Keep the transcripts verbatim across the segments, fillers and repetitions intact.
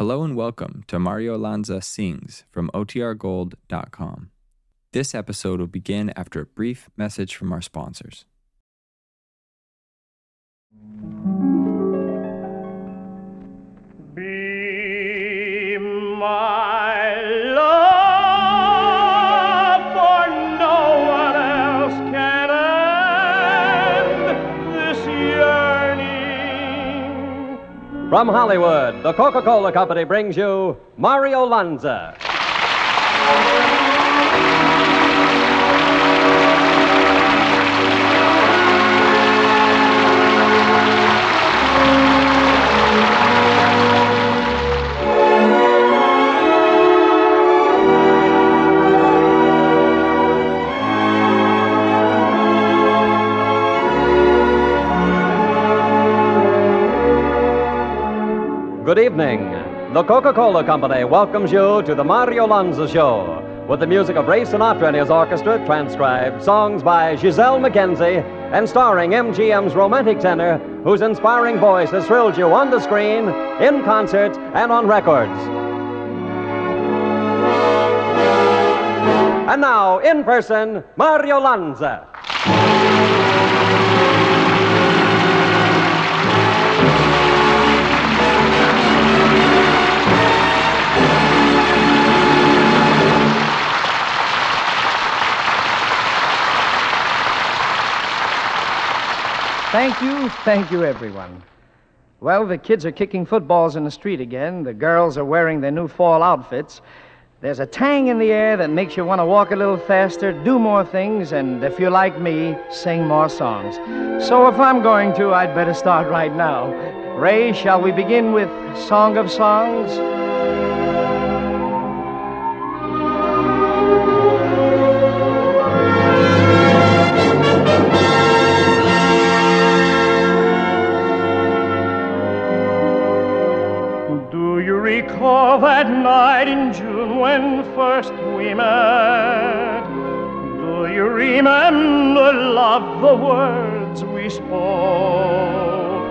Hello and welcome to Mario Lanza Sings from O T R Gold dot com. This episode will begin after a brief message from our sponsors. Be my love, for no one else can end this yearning. From Hollywood, the Coca-Cola Company brings you Mario Lanza. Good evening. The Coca-Cola Company welcomes you to the Mario Lanza Show with the music of Ray Sinatra and his orchestra, transcribed songs by Giselle McKenzie, and starring M G M's romantic tenor, whose inspiring voice has thrilled you on the screen, in concert, and on records. And now, in person, Mario Lanza. Thank you, thank you, everyone. Well, the kids are kicking footballs in the street again. The girls are wearing their new fall outfits. There's a tang in the air that makes you want to walk a little faster, do more things, and if you're like me, sing more songs. So if I'm going to, I'd better start right now. Ray, shall we begin with Song of Songs? Recall that night in June when first we met. Do you remember, love, the words we spoke?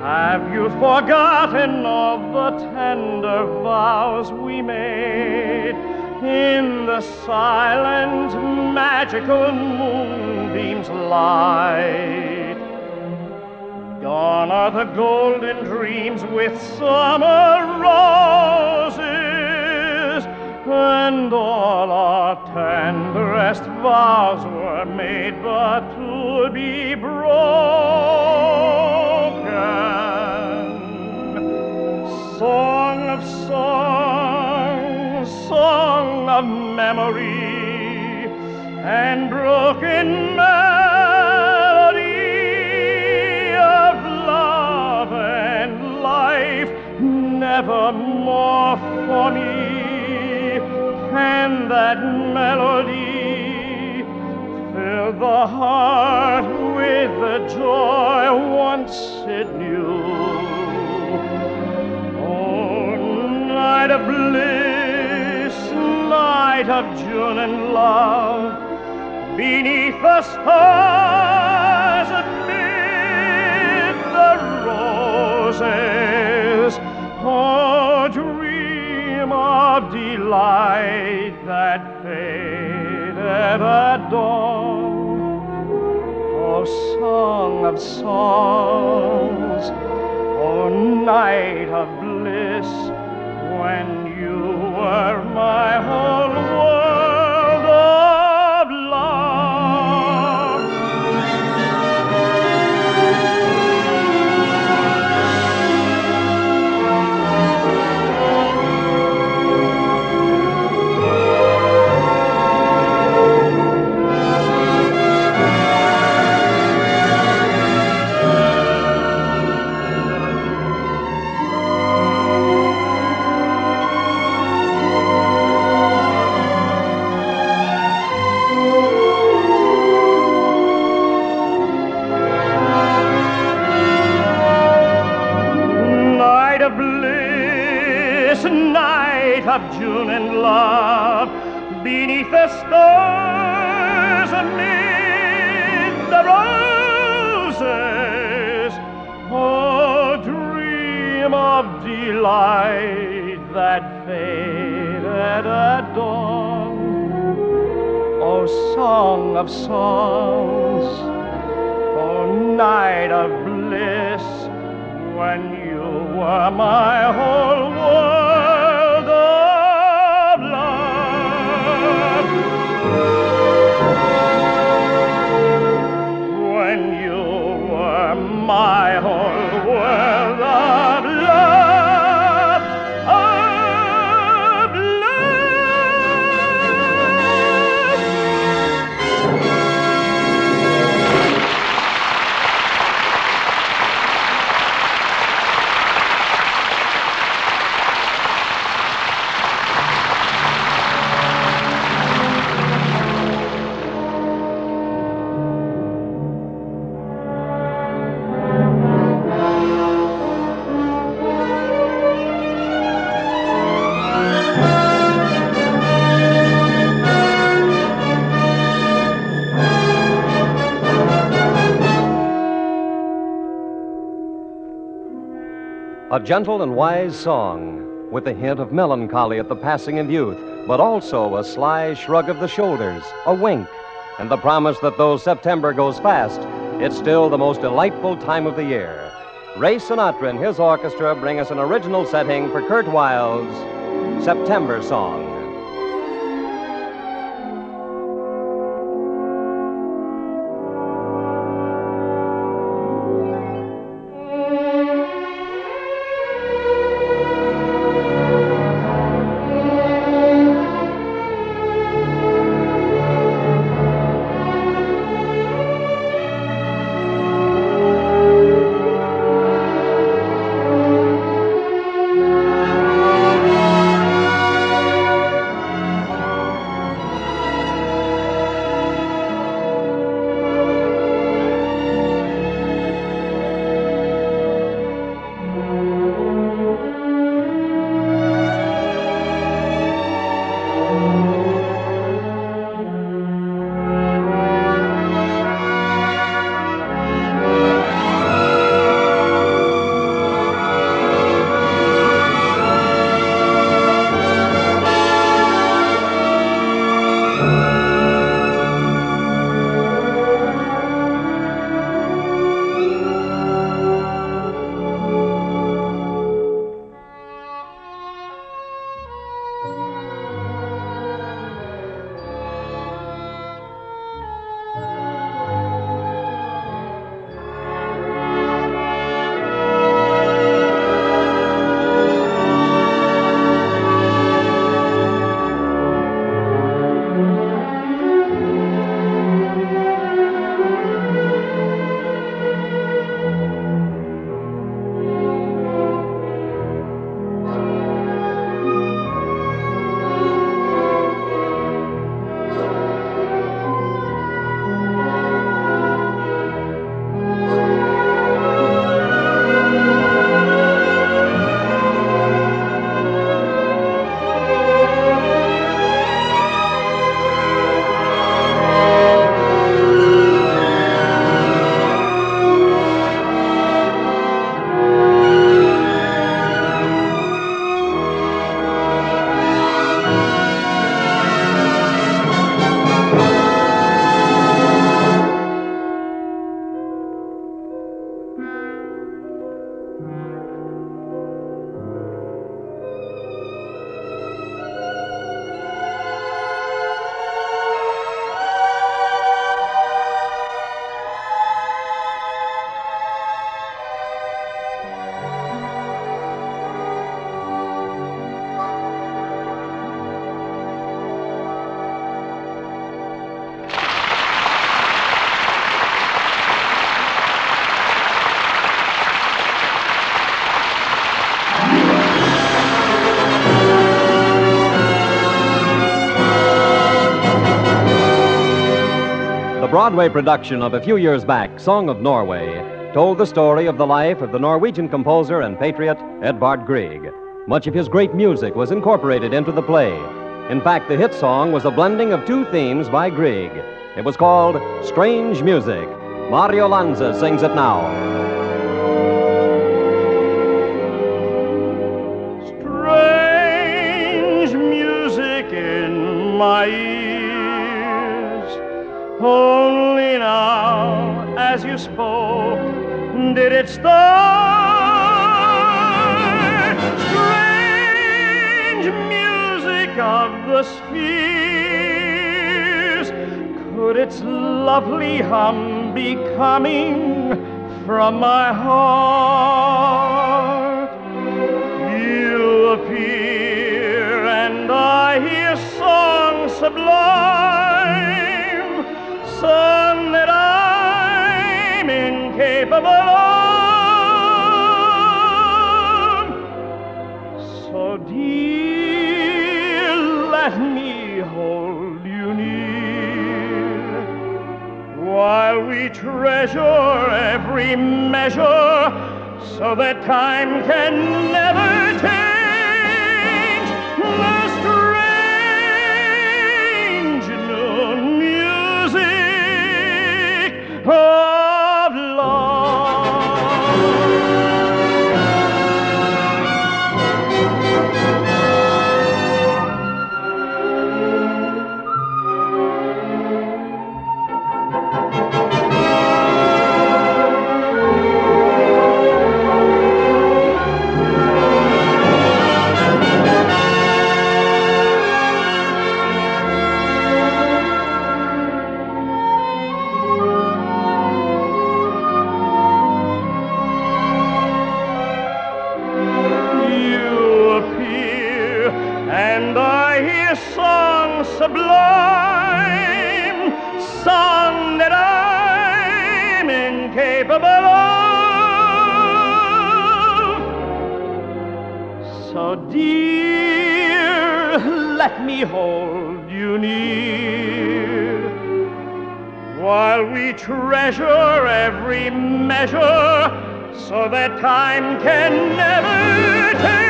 Have you forgotten of the tender vows we made in the silent, magical moonbeam's light? Gone are the golden dreams with summer roses, and all our tenderest vows were made but to be broken. Song of songs, song of memory, and broken melody. Nevermore for me can that melody fill the heart with the joy once it knew. Oh, night of bliss, night of June and love, beneath the stars amid the roses. Oh, dream of delight that faded at dawn. Oh, song of songs, oh, night of bliss, when you were my whole world of love. gleam of delight that faded at dawn. O Song of Songs, O night of bliss, when you were my whole world of love. When you were my whole world of love, of love. A gentle and wise song, with a hint of melancholy at the passing of youth, but also a sly shrug of the shoulders, a wink, and the promise that though September goes fast, it's still the most delightful time of the year. Ray Sinatra and his orchestra bring us an original setting for Kurt Weill's September Song. Broadway production of a few years back, Song of Norway, told the story of the life of the Norwegian composer and patriot Edvard Grieg. Much of his great music was incorporated into the play. In fact, the hit song was a blending of two themes by Grieg. It was called Strange Music. Mario Lanza sings it now. you spoke, did it start? Strange music of the spheres, could its lovely hum be coming from my heart? You appear and I hear song sublime, song that I'm incapable of. So dear, let me hold you near while we treasure every measure, so that time can never change the strange new music of love. Sublime song that I'm incapable of. So dear, let me hold you near while we treasure every measure, so that time can never take.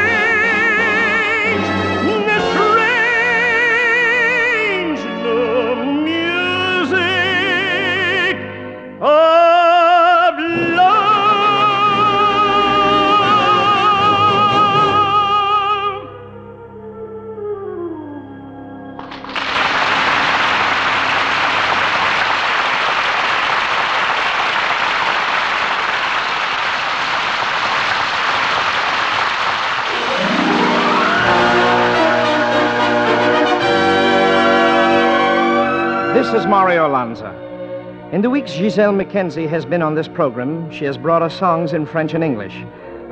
This is Mario Lanza. In the weeks Giselle McKenzie has been on this program, she has brought us songs in French and English.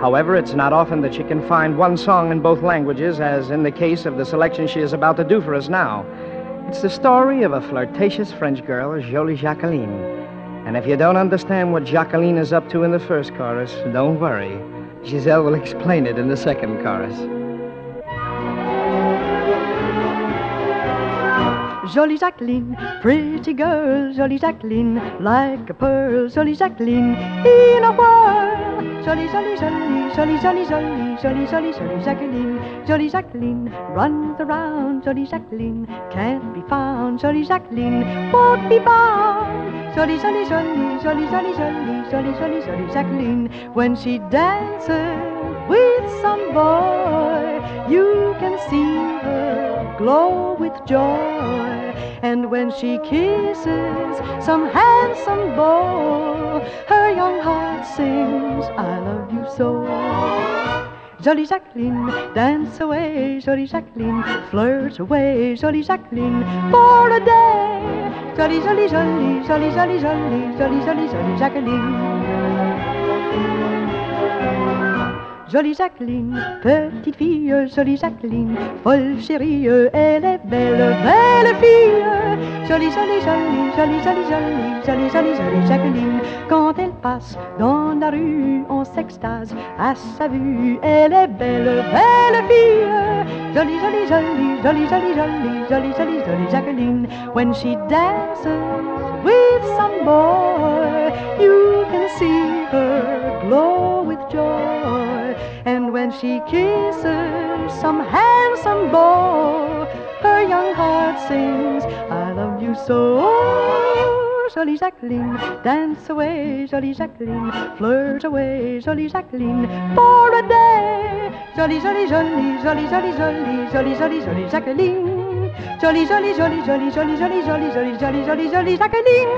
However, it's not often that she can find one song in both languages, as in the case of the selection she is about to do for us now. It's the story of a flirtatious French girl, Jolie Jacqueline. And if you don't understand what Jacqueline is up to in the first chorus, don't worry. Giselle will explain it in the second chorus. Jolie Jacqueline, pretty girl, Jolie Jacqueline, like a pearl, Jolie Jacqueline, in a whirl. Jolie, Jolie, Jolie, Jolie, Jolie, Jolie, Jolie, Jolie, Jolie Jacqueline, Jolie Jacqueline, runs around, Jolie Jacqueline, can't be found, Jolie Jacqueline, won't be bound. Jolie, Jolie, Jolie, Jolie, Jolie, Jolie, Jolie, Jolie, Jolie Jacqueline, when she dances with some boy, you can see her glow with joy. And when she kisses some handsome boy, her young heart sings, I love you so. Jolie Jacqueline, dance away, Jolie Jacqueline, flirt away, Jolie Jacqueline, for a day. Jolie, Jolie, Jolie, Jolie, Jolie, Jolie, Jolie, Jolie, Jolie Jacqueline. Jolie Jacqueline, petite fille, Jolie Jacqueline, folle chérie, elle est belle, belle fille. Jolie, Jolie, Jolie, Jolie, Jolie, Jolie, Jolie, Jolie, Jolie Jacqueline. Quand elle passe dans la rue, on s'extase à sa vue. Elle est belle, belle fille. Jolie, Jolie, Jolie, Jolie, Jolie, Jolie, Jolie, Jolie, Jolie Jacqueline. When she dances with some boy, you can see her glow with joy. And when she kisses some handsome boy, her young heart sings, I love you so. Jolie Jacqueline, dance away, Jolie Jacqueline, flirt away, Jolie Jacqueline, for a day. Jolie, Jolie, Jolie, Jolie, Jolie, Jolie, Jolie, Jolie, Jolie Jacqueline. Jolie, Jolie, Jolie, Jolie, Jolie, Jolie, Jolie, Jolie, Jolie, Jolie, Jolie Jacqueline.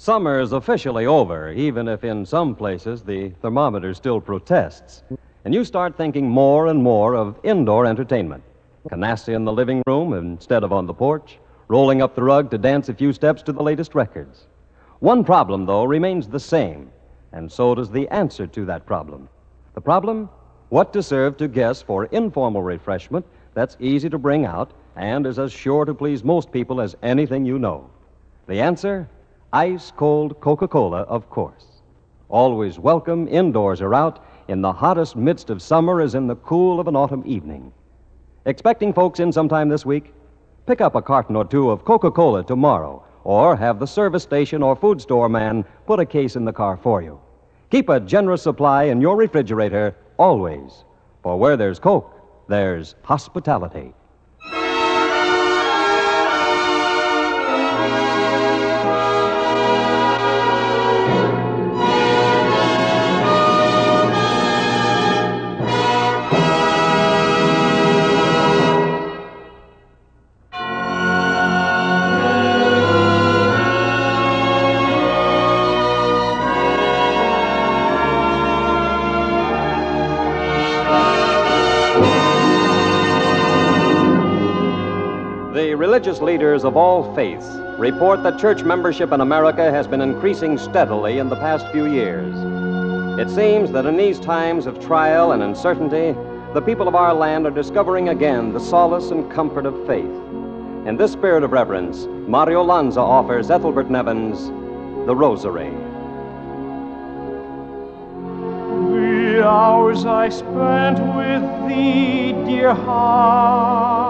Summer's officially over, even if in some places the thermometer still protests. And you start thinking more and more of indoor entertainment. Canasta in the living room instead of on the porch, rolling up the rug to dance a few steps to the latest records. One problem, though, remains the same, and so does the answer to that problem. The problem? What to serve to guests for informal refreshment that's easy to bring out and is as sure to please most people as anything you know. The answer? Ice-cold Coca-Cola, of course. Always welcome, indoors or out, in the hottest midst of summer as in the cool of an autumn evening. Expecting folks in sometime this week? Pick up a carton or two of Coca-Cola tomorrow, or have the service station or food store man put a case in the car for you. Keep a generous supply in your refrigerator always, for where there's Coke, there's hospitality. Religious leaders of all faiths report that church membership in America has been increasing steadily in the past few years. It seems that in these times of trial and uncertainty, the people of our land are discovering again the solace and comfort of faith. In this spirit of reverence, Mario Lanza offers Ethelbert Nevins The Rosary. The hours I spent with thee, dear heart,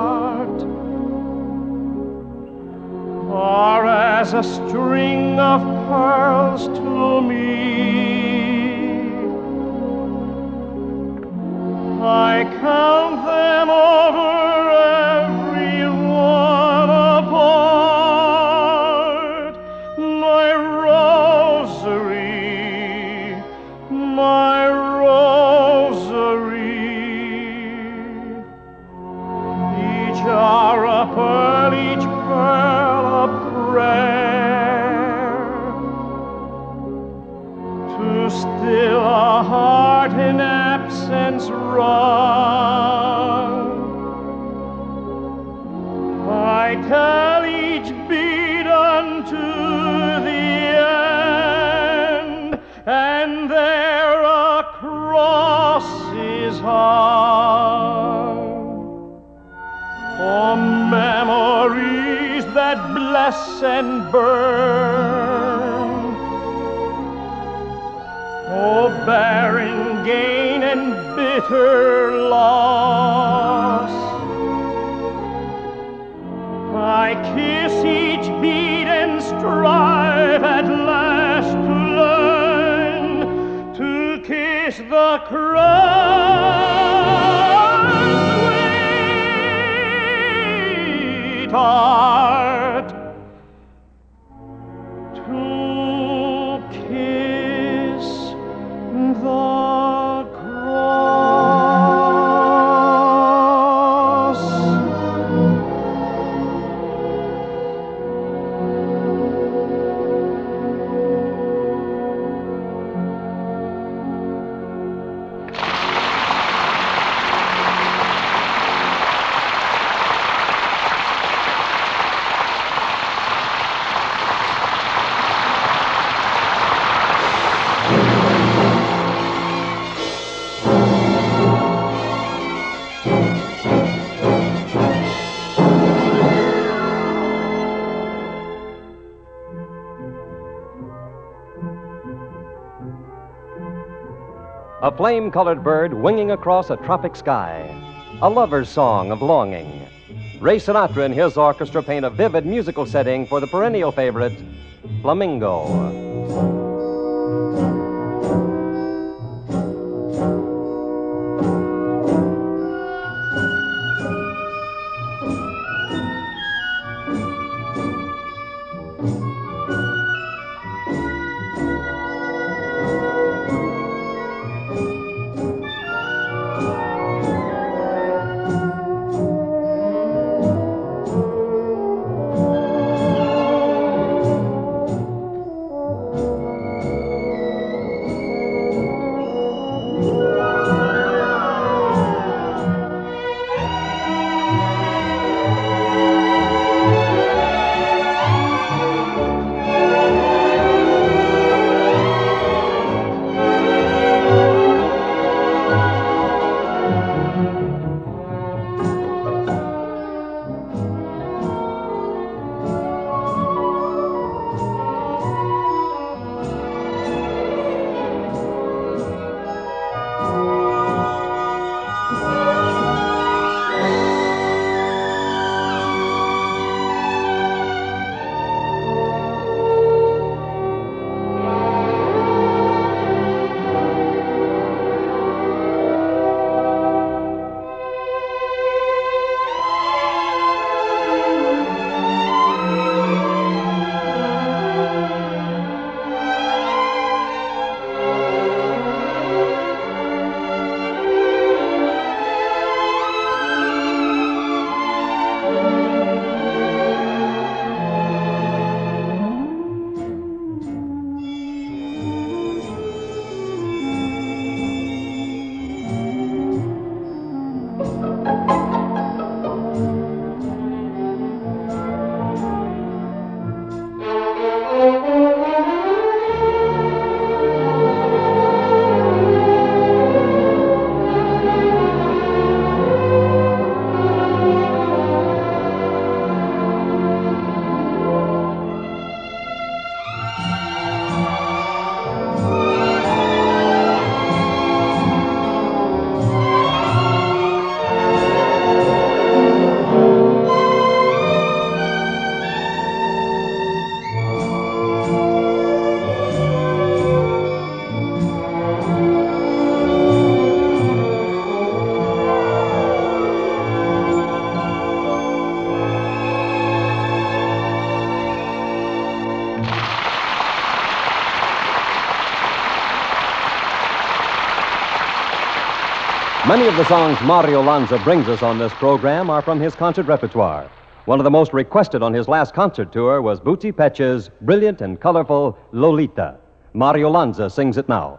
are as a string of pearls to me. I count them over every one apart. My rosary, my rosary. Each hour a pearl, each pearl to still a heart in absence wrung. I tell each bead unto the end, and there a cross is hung. Oh, memories that bless and burn, oh, barren gain and bitter loss. I kiss each bead and strive at last to learn to kiss the cross, sweetheart. A flame-colored bird winging across a tropic sky. A lover's song of longing. Ray Sinatra and his orchestra paint a vivid musical setting for the perennial favorite, Flamingo. Many of the songs Mario Lanza brings us on this program are from his concert repertoire. One of the most requested on his last concert tour was Bootsy Petsch's brilliant and colorful Lolita. Mario Lanza sings it now.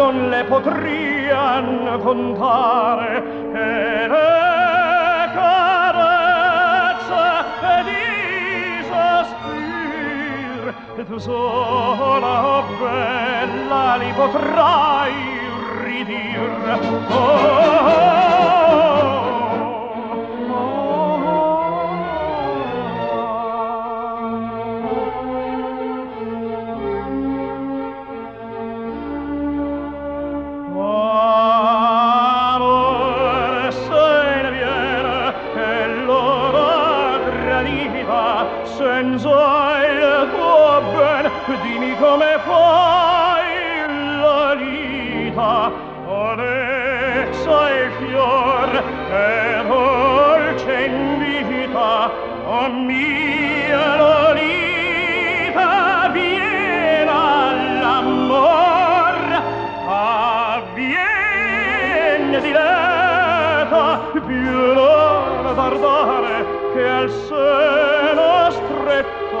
Non le potrian contare e le carezze di sospir e tu sola, oh bella, li potrai ridir. Oh, oh, oh, oh, oh. Come fai la vita, adesso il fior è dolce in vita, oh mia Lolita, viena l'amor, avviene di leta, più non tardare che al seno stretto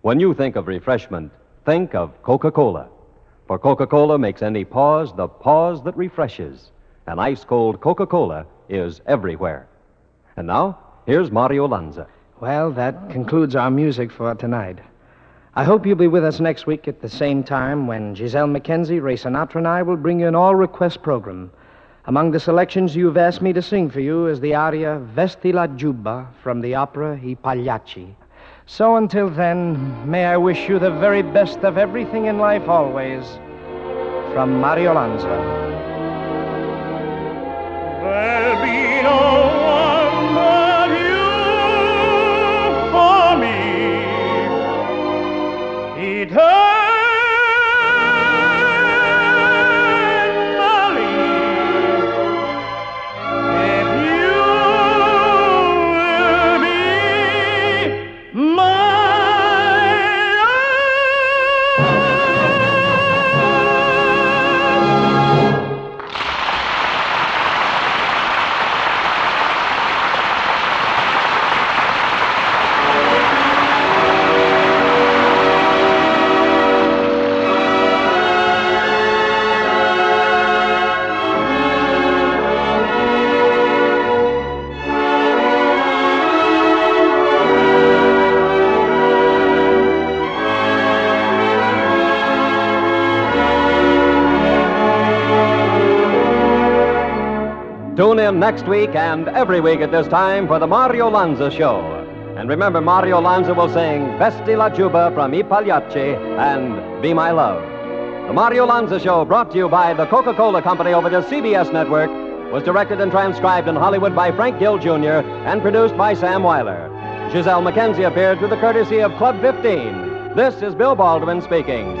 when you think of refreshment, think of Coca-Cola. For Coca-Cola makes any pause the pause that refreshes. And ice-cold Coca-Cola is everywhere. And now, here's Mario Lanza. Well, that concludes our music for tonight. I hope you'll be with us next week at the same time when Giselle McKenzie, Ray Sinatra, and I will bring you an all-request program. Among the selections you've asked me to sing for you is the aria Vesti la Giubba from the opera I Pagliacci. So until then, may I wish you the very best of everything in life always. From Mario Lanza. There'll be no Tune in next week and every week at this time for the Mario Lanza Show. And remember, Mario Lanza will sing Vesti la Giubba from I Pagliacci and Be My Love. The Mario Lanza Show, brought to you by the Coca-Cola Company over the C B S network, was directed and transcribed in Hollywood by Frank Gill Junior and produced by Sam Weiler. Giselle McKenzie appeared through the courtesy of Club fifteen. This is Bill Baldwin speaking.